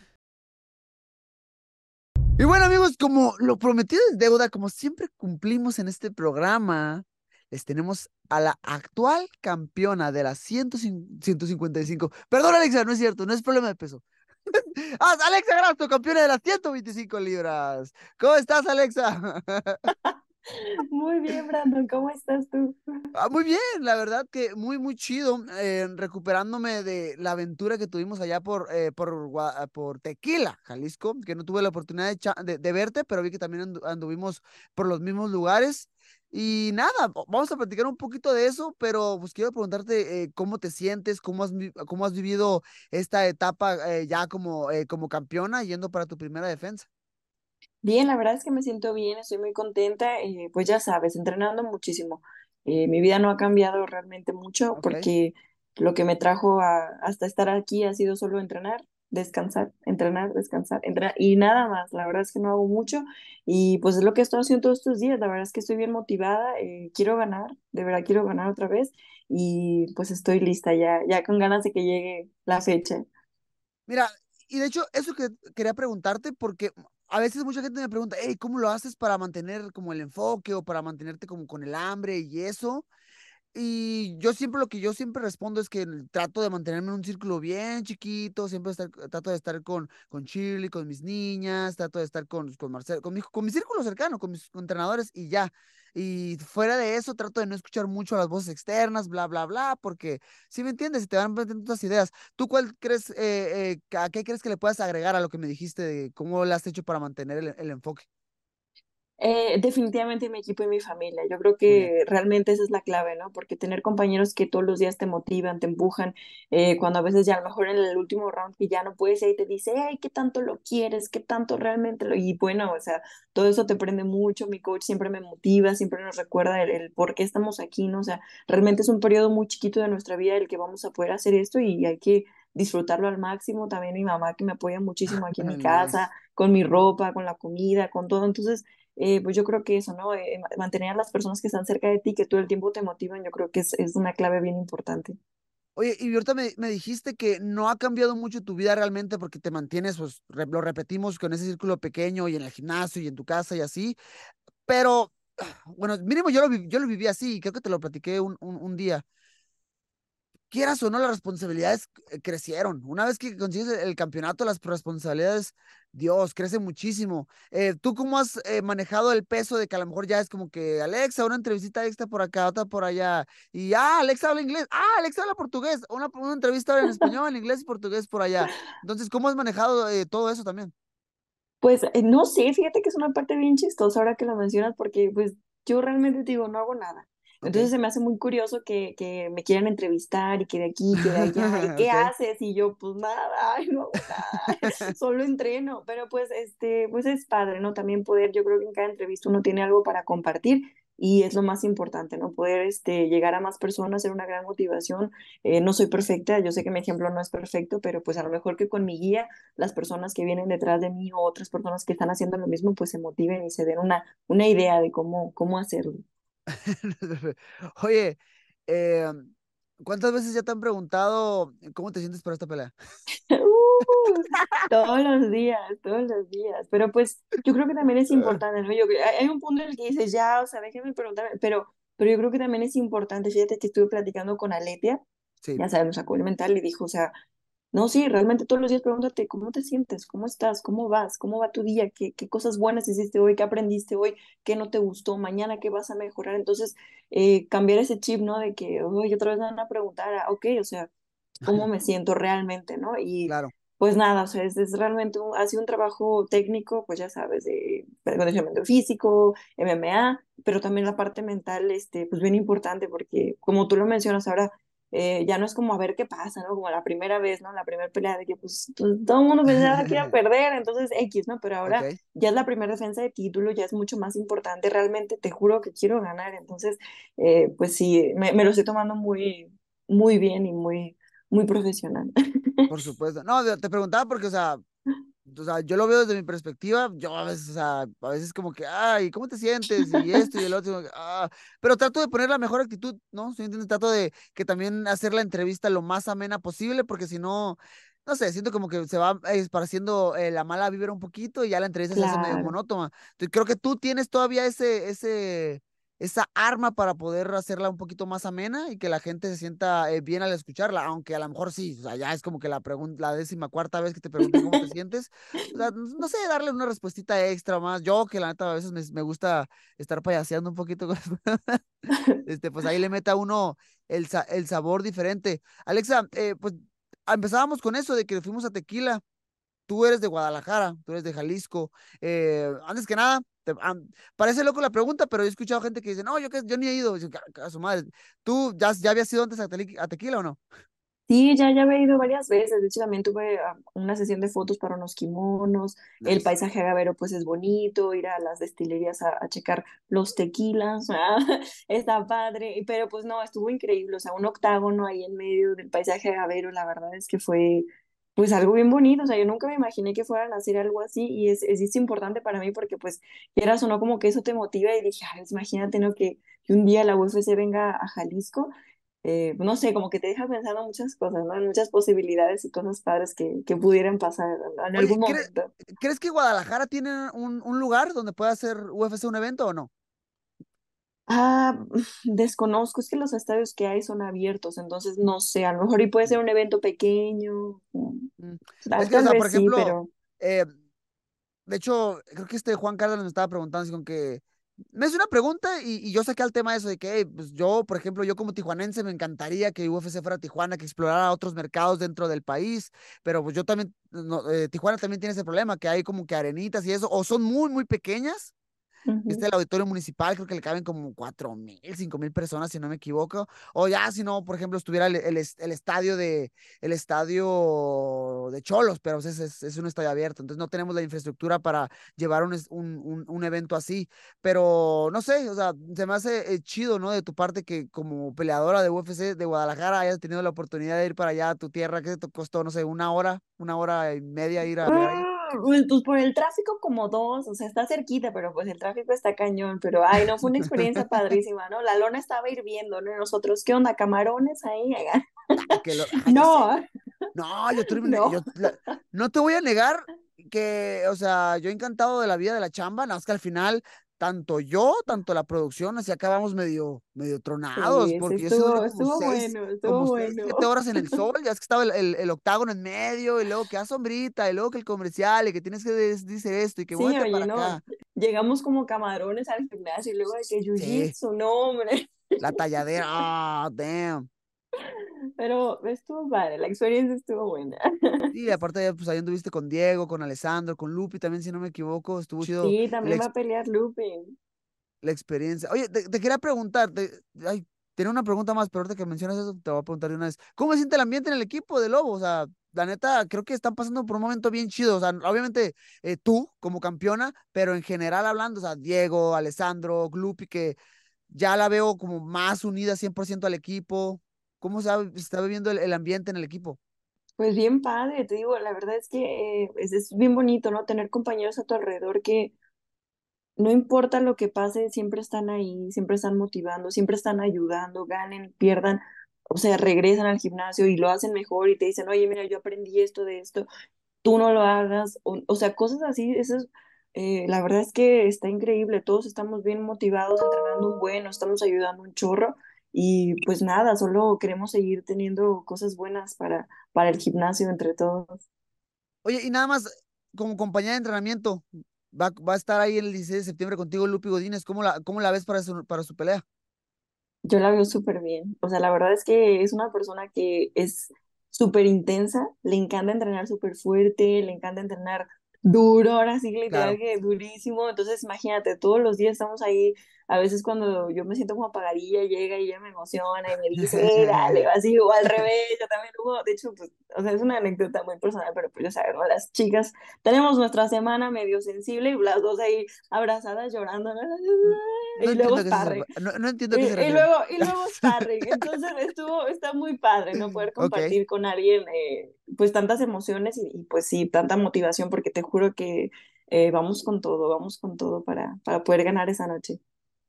Y bueno, amigos, como lo prometido es deuda, como siempre cumplimos en este programa, les tenemos a la actual campeona de la ciento cincuenta y cinco. Perdón, Alexa, no es cierto, no es problema de peso. Alexa Grasso, campeona de las ciento veinticinco libras. ¿Cómo estás, Alexa? Muy bien, Brandon, ¿cómo estás tú? Ah, muy bien, la verdad que muy, muy chido, eh, recuperándome de la aventura que tuvimos allá por, eh, por, por Tequila, Jalisco, que no tuve la oportunidad de, cha- de, de verte, pero vi que también andu- anduvimos por los mismos lugares. Y nada, vamos a platicar un poquito de eso, pero pues quiero preguntarte eh, cómo te sientes, cómo has, cómo has vivido esta etapa eh, ya como, eh, como campeona yendo para tu primera defensa. Bien, la verdad es que me siento bien, estoy muy contenta, eh, pues ya sabes, entrenando muchísimo. Eh, mi vida no ha cambiado realmente mucho, okay, porque lo que me trajo a, hasta estar aquí ha sido solo entrenar, descansar, entrenar, descansar, entrenar y nada más. La verdad es que no hago mucho y pues es lo que estoy haciendo todos estos días. La verdad es que estoy bien motivada, eh, quiero ganar, de verdad quiero ganar otra vez y pues estoy lista ya, ya con ganas de que llegue la fecha. Mira, y de hecho eso que quería preguntarte porque a veces mucha gente me pregunta, hey, ¿cómo lo haces para mantener como el enfoque o para mantenerte como con el hambre y eso? Y yo siempre, lo que yo siempre respondo es que trato de mantenerme en un círculo bien chiquito, siempre estar, trato de estar con, con Shirley, con mis niñas, trato de estar con, con Marcelo, con mi, con mi círculo cercano, con mis entrenadores y ya. Y fuera de eso, trato de no escuchar mucho a las voces externas, bla, bla, bla, porque, ¿sí me entiendes? Se te van metiendo otras ideas. ¿Tú cuál crees, eh, eh, a qué crees que le puedas agregar a lo que me dijiste de cómo lo has hecho para mantener el, el enfoque? Eh, definitivamente mi equipo y mi familia. Yo creo que realmente esa es la clave, ¿no? Porque tener compañeros que todos los días te motivan, te empujan, eh, cuando a veces ya a lo mejor en el último round que ya no puedes, ahí te dice, ay, ¿qué tanto lo quieres? ¿Qué tanto realmente lo...? Y bueno, o sea, todo eso te prende mucho. Mi coach siempre me motiva, siempre nos recuerda el, el por qué estamos aquí, ¿no? O sea, realmente es un periodo muy chiquito de nuestra vida el que vamos a poder hacer esto y hay que disfrutarlo al máximo. También mi mamá que me apoya muchísimo aquí en mi casa, con mi ropa, con la comida, con todo. Entonces, Eh, pues yo creo que eso, ¿no? Eh, mantener a las personas que están cerca de ti, que todo el tiempo te motivan, yo creo que es, es una clave bien importante. Oye, y ahorita me, me dijiste que no ha cambiado mucho tu vida realmente porque te mantienes, pues re, lo repetimos, con ese círculo pequeño y en el gimnasio y en tu casa y así, pero bueno, mínimo yo lo, yo lo viví así, creo que te lo platiqué un, un, un día. Quieras o no, las responsabilidades crecieron. Una vez que consigues el campeonato, las responsabilidades, Dios, crece muchísimo. Eh, ¿Tú cómo has eh, manejado el peso de que a lo mejor ya es como que, Alexa, una entrevista extra por acá, otra por allá? Y, ah, Alexa habla inglés. Ah, Alexa habla portugués. Una, una entrevista en español, en inglés y portugués por allá. Entonces, ¿cómo has manejado eh, todo eso también? Pues, eh, no sé, fíjate que es una parte bien chistosa ahora que lo mencionas, porque pues yo realmente te digo, no hago nada. Entonces okay, se me hace muy curioso que, que me quieran entrevistar y que de aquí, que de allá, ¿qué okay haces? Y yo, pues nada, ay, no hago nada, solo entreno. Pero pues, este, pues es padre, ¿no? También poder, yo creo que en cada entrevista uno tiene algo para compartir y es lo más importante, ¿no? Poder este, llegar a más personas, ser una gran motivación. Eh, no soy perfecta, yo sé que mi ejemplo no es perfecto, pero pues a lo mejor que con mi guía, las personas que vienen detrás de mí o otras personas que están haciendo lo mismo, pues se motiven y se den una, una idea de cómo, cómo hacerlo. Oye, eh, ¿cuántas veces ya te han preguntado cómo te sientes para esta pelea? Uh, Todos los días, todos los días. Pero pues yo creo que también es importante, ¿no? Yo, hay un punto en el que dices, ya, o sea, déjame preguntarme, pero, pero yo creo que también es importante, fíjate que estuve platicando con Aletia, sí. Ya sabes, nos sacó el mental y dijo, o sea, no, sí, realmente todos los días pregúntate, ¿cómo te sientes? ¿Cómo estás? ¿Cómo vas? ¿Cómo va tu día? ¿Qué, qué cosas buenas hiciste hoy? ¿Qué aprendiste hoy? ¿Qué no te gustó? ¿Mañana qué vas a mejorar? Entonces, eh, cambiar ese chip, ¿no? De que, oye, otra vez me van a preguntar, ok, o sea, ¿cómo me siento realmente, no? Y claro. Pues nada, o sea, es, es realmente, un, ha sido un trabajo técnico, pues ya sabes, de condicionamiento físico, M M A, pero también la parte mental, este, pues bien importante, porque como tú lo mencionas ahora, Eh, ya no es como a ver qué pasa, ¿no? Como la primera vez, ¿no? La primera pelea de que pues, pues todo el mundo pensaba que iba a perder, entonces X, ¿no? Pero ahora okay. Ya es la primera defensa de título, ya es mucho más importante, realmente te juro que quiero ganar, entonces eh, pues sí, me, me lo estoy tomando muy, muy bien y muy, muy profesional. Por supuesto, no, te preguntaba porque, o sea, o sea, yo lo veo desde mi perspectiva, yo a veces, o sea, a veces como que, ay, ¿cómo te sientes? Y esto y el otro, como que, ah. Pero trato de poner la mejor actitud, ¿no? Trato de que también hacer la entrevista lo más amena posible, porque si no, no sé, siento como que se va esparciendo eh, la mala vibra un poquito y ya la entrevista claro. Se hace medio monótona. Entonces, creo que tú tienes todavía ese, ese, esa arma para poder hacerla un poquito más amena y que la gente se sienta eh, bien al escucharla, aunque a lo mejor sí, o sea, ya es como que la pregunta, la décima cuarta vez que te preguntan cómo te sientes, o sea, no sé, darle una respuestita extra más, yo que la neta a veces me, me gusta estar payaseando un poquito, con... este, pues ahí le meta uno el, el sabor diferente. Alexa, eh, pues empezábamos con eso de que fuimos a Tequila, tú eres de Guadalajara, tú eres de Jalisco, eh, antes que nada, Te, um, parece loco la pregunta, pero he escuchado gente que dice, no, yo, que, yo ni he ido, yo, a su madre. ¿Tú ya, ya habías ido antes a, te, a Tequila o no? Sí, ya, ya había ido varias veces, de hecho también tuve una sesión de fotos para unos kimonos, nice. El paisaje agavero pues es bonito, ir a las destilerías a, a checar los tequilas, ah, está padre, pero pues no, estuvo increíble, o sea, un octágono ahí en medio del paisaje agavero, la verdad es que fue... pues algo bien bonito, o sea, yo nunca me imaginé que fueran a hacer algo así, y es, es, es importante para mí porque, pues, quieras o no, como que eso te motiva, y dije, ay, imagínate, ¿no?, que, que un día la U F C venga a Jalisco, eh, no sé, como que te deja pensando muchas cosas, ¿no?, en muchas posibilidades y cosas padres que, que pudieran pasar en algún Oye, ¿crees, momento. ¿Crees que Guadalajara tiene un, un lugar donde pueda hacer U F C un evento o no? Ah, desconozco, es que los estadios que hay son abiertos, entonces no sé, a lo mejor y puede ser un evento pequeño. Es que, o sea, por ejemplo, sí, pero... eh, de hecho, creo que este Juan Cárdenas me estaba preguntando, así con que me hizo una pregunta y, y yo saqué al tema eso de que hey, pues yo, por ejemplo, yo como tijuanense me encantaría que U F C fuera Tijuana, que explorara otros mercados dentro del país, pero pues yo también, no, eh, Tijuana también tiene ese problema, que hay como que arenitas y eso, o son muy, muy pequeñas. Este el auditorio municipal, creo que le caben como cuatro mil, cinco mil personas, si no me equivoco. O ya, si no, por ejemplo, estuviera el, el, el estadio de el estadio de Cholos, pero es, es, es un estadio abierto, entonces no tenemos la infraestructura para llevar un, un, un, un evento así. Pero no sé, o sea, se me hace eh, chido, ¿no? De tu parte que como peleadora de U F C de Guadalajara hayas tenido la oportunidad de ir para allá a tu tierra, que te costó, no sé, una hora, una hora y media ir a ver ahí. Pues por el tráfico como dos, o sea, está cerquita, pero pues el tráfico está cañón, pero ay, no, fue una experiencia padrísima, ¿no? La lona estaba hirviendo, ¿no? Nosotros, ¿qué onda? ¿Camarones ahí? Que lo, ay, no. Yo no, yo, te, no. yo la, no te voy a negar que, o sea, yo encantado de la vida de la chamba, nada más que al final, tanto yo, tanto la producción, así acabamos medio, medio tronados, sí, porque estuvo, yo estuvo seis, bueno, estuvo como bueno. Seis, siete horas en el sol, ya es que estaba el, el, el octágono en medio, y luego que a sombrita, y luego que el comercial, y que tienes que decir esto, y que sí, vuelta oye, para no. acá. Llegamos como camarones al gimnasio, y luego de que jiu-jitsu, sí. No, hombre. La talladera, ah, oh, damn. Pero estuvo padre, la experiencia estuvo buena. Sí, aparte, pues ahí anduviste con Diego, con Alessandro, con Lupi también, si no me equivoco, estuvo chido. Sí, también va a pelear Lupi. La experiencia. Oye, te, te quería preguntar, te, ay, tenía una pregunta más, pero ahorita que mencionas eso, te voy a preguntar de una vez. ¿Cómo se siente el ambiente en el equipo de Lobos? O sea, la neta, creo que están pasando por un momento bien chido, o sea, obviamente eh, tú como campeona, pero en general hablando, o sea, Diego, Alessandro, Lupi, que ya la veo como más unida cien por ciento al equipo. ¿Cómo se está viviendo el, el ambiente en el equipo? Pues bien padre, te digo, la verdad es que eh, es, es bien bonito, ¿no? Tener compañeros a tu alrededor que no importa lo que pase, siempre están ahí, siempre están motivando, siempre están ayudando, ganen, pierdan. o sea, regresan al gimnasio y lo hacen mejor y te dicen, oye, mira, yo aprendí esto de esto, tú no lo hagas, o, o sea, cosas así, eso es, eh, la verdad es que está increíble, todos estamos bien motivados, entrenando un buen, nos estamos ayudando un chorro, y pues nada, solo queremos seguir teniendo cosas buenas para, para el gimnasio entre todos. Oye, y nada más, como compañera de entrenamiento, va, va a estar ahí el dieciséis de septiembre contigo Lupi Godínez, ¿cómo la, cómo la ves para su, para su pelea? Yo la veo súper bien, o sea, la verdad es que es una persona que es súper intensa, le encanta entrenar súper fuerte, le encanta entrenar duro, ahora sí literal claro. Que durísimo, entonces imagínate, todos los días estamos ahí, a veces cuando yo me siento como apagadilla, llega y ella me emociona y me dice, eh, dale, así, o al revés, yo también hubo, de hecho, pues, o sea, es una anécdota muy personal, pero pues ya saben, ¿no? Las chicas tenemos nuestra semana medio sensible y las dos ahí abrazadas llorando, ¿no? No y luego sparring. No, no entiendo qué se refiere. Y luego, y luego sparring. Entonces estuvo, está muy padre, ¿no? Poder compartir okay. con alguien, eh, pues tantas emociones y, y pues sí, tanta motivación, porque te juro que eh, vamos con todo, vamos con todo para, para poder ganar esa noche.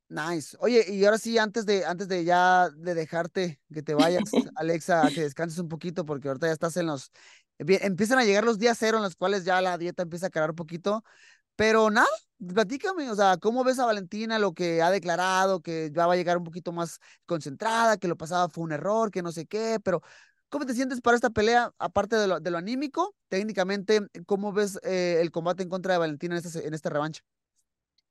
Nice. Oye, y ahora sí, antes de, antes de ya de dejarte que te vayas, Alexa, que descanses un poquito, porque ahorita ya estás en los, empiezan a llegar los días cero en los cuales ya la dieta empieza a caer un poquito. Pero nada, platícame, o sea, ¿cómo ves a Valentina, lo que ha declarado, que ya va a llegar un poquito más concentrada, que lo pasado fue un error, que no sé qué, pero ¿cómo te sientes para esta pelea, aparte de lo, de lo anímico, técnicamente, cómo ves eh, el combate en contra de Valentina en esta, en esta revancha?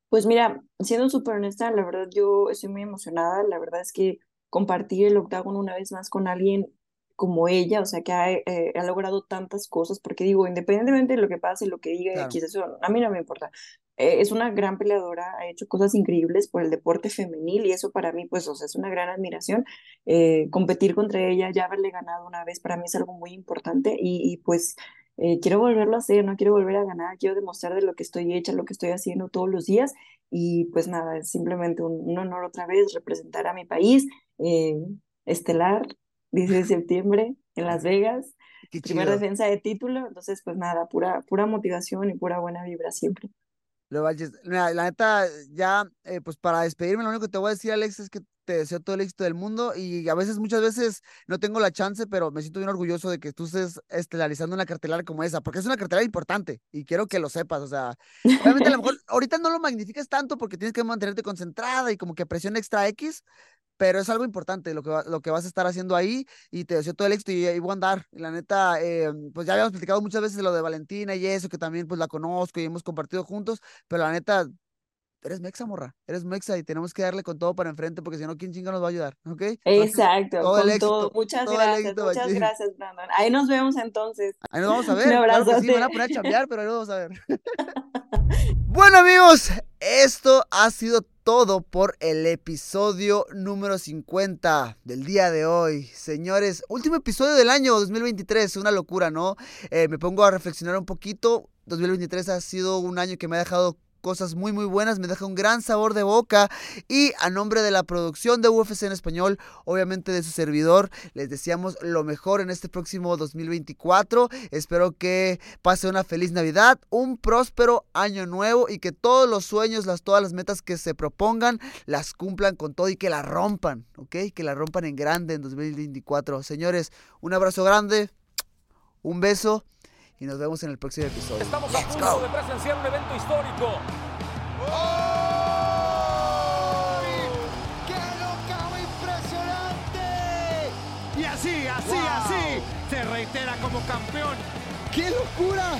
Pues mira, siendo súper honesta, la verdad yo estoy muy emocionada, la verdad es que compartir el octágono una vez más con alguien como ella, o sea, que ha, eh, ha logrado tantas cosas, porque digo, independientemente de lo que pase, lo que diga, claro. X, eso a mí no me importa. Eh, es una gran peleadora, ha hecho cosas increíbles por el deporte femenil, y eso para mí, pues, o sea, es una gran admiración. Eh, competir contra ella, ya haberle ganado una vez, para mí es algo muy importante, y, y pues, eh, quiero volverlo a hacer, no quiero volver a ganar, quiero demostrar de lo que estoy hecha, lo que estoy haciendo todos los días, y pues nada, es simplemente un, un honor otra vez representar a mi país, eh, estelar, dieciséis de septiembre en Las Vegas, primera defensa de título, entonces pues nada, pura, pura motivación y pura buena vibra siempre. La neta, ya, eh, pues para despedirme, lo único que te voy a decir, Alex, es que te deseo todo el éxito del mundo, y a veces, muchas veces, no tengo la chance, pero me siento bien orgulloso de que tú estés estelarizando una cartelera como esa, porque es una cartelera importante, y quiero que lo sepas, o sea, realmente a lo mejor, ahorita no lo magnificas tanto, porque tienes que mantenerte concentrada, y como que presión extra X, pero es algo importante lo que, va, lo que vas a estar haciendo ahí, y te deseo todo el éxito, y ahí voy a andar, y la neta, eh, pues ya habíamos platicado muchas veces de lo de Valentina, y eso, que también pues la conozco, y hemos compartido juntos, pero la neta, eres mexa, morra, eres mexa, y tenemos que darle con todo para enfrente, porque si no, ¿quién chinga nos va a ayudar? ¿Ok? Exacto, todo con el éxito, todo, muchas todo gracias, éxito, muchas aquí. Gracias, Brandon, ahí nos vemos entonces. Ahí nos vamos a ver, un abrazo, claro que sí, van a poner a chambear, pero ahí nos vamos a ver. Bueno, amigos, esto ha sido todo por el episodio número cincuenta del día de hoy. Señores, último episodio del año dos mil veintitrés, una locura, ¿no? Eh, me pongo a reflexionar un poquito. dos mil veintitrés ha sido un año que me ha dejado cosas muy muy buenas, me deja un gran sabor de boca, y a nombre de la producción de U F C en Español, obviamente de su servidor, les deseamos lo mejor en este próximo dos mil veinticuatro. Espero que pase una feliz Navidad, un próspero año nuevo, y que todos los sueños, las, todas las metas que se propongan, las cumplan con todo y que la rompan, ¿ok? Que la rompan en grande en dos mil veinticuatro. Señores, un abrazo grande, un beso, y nos vemos en el próximo episodio. Estamos a punto de presenciar un evento histórico. ¡Oh! ¡Qué locao impresionante! Y así, así, wow. así, se reitera como campeón. ¡Qué locura!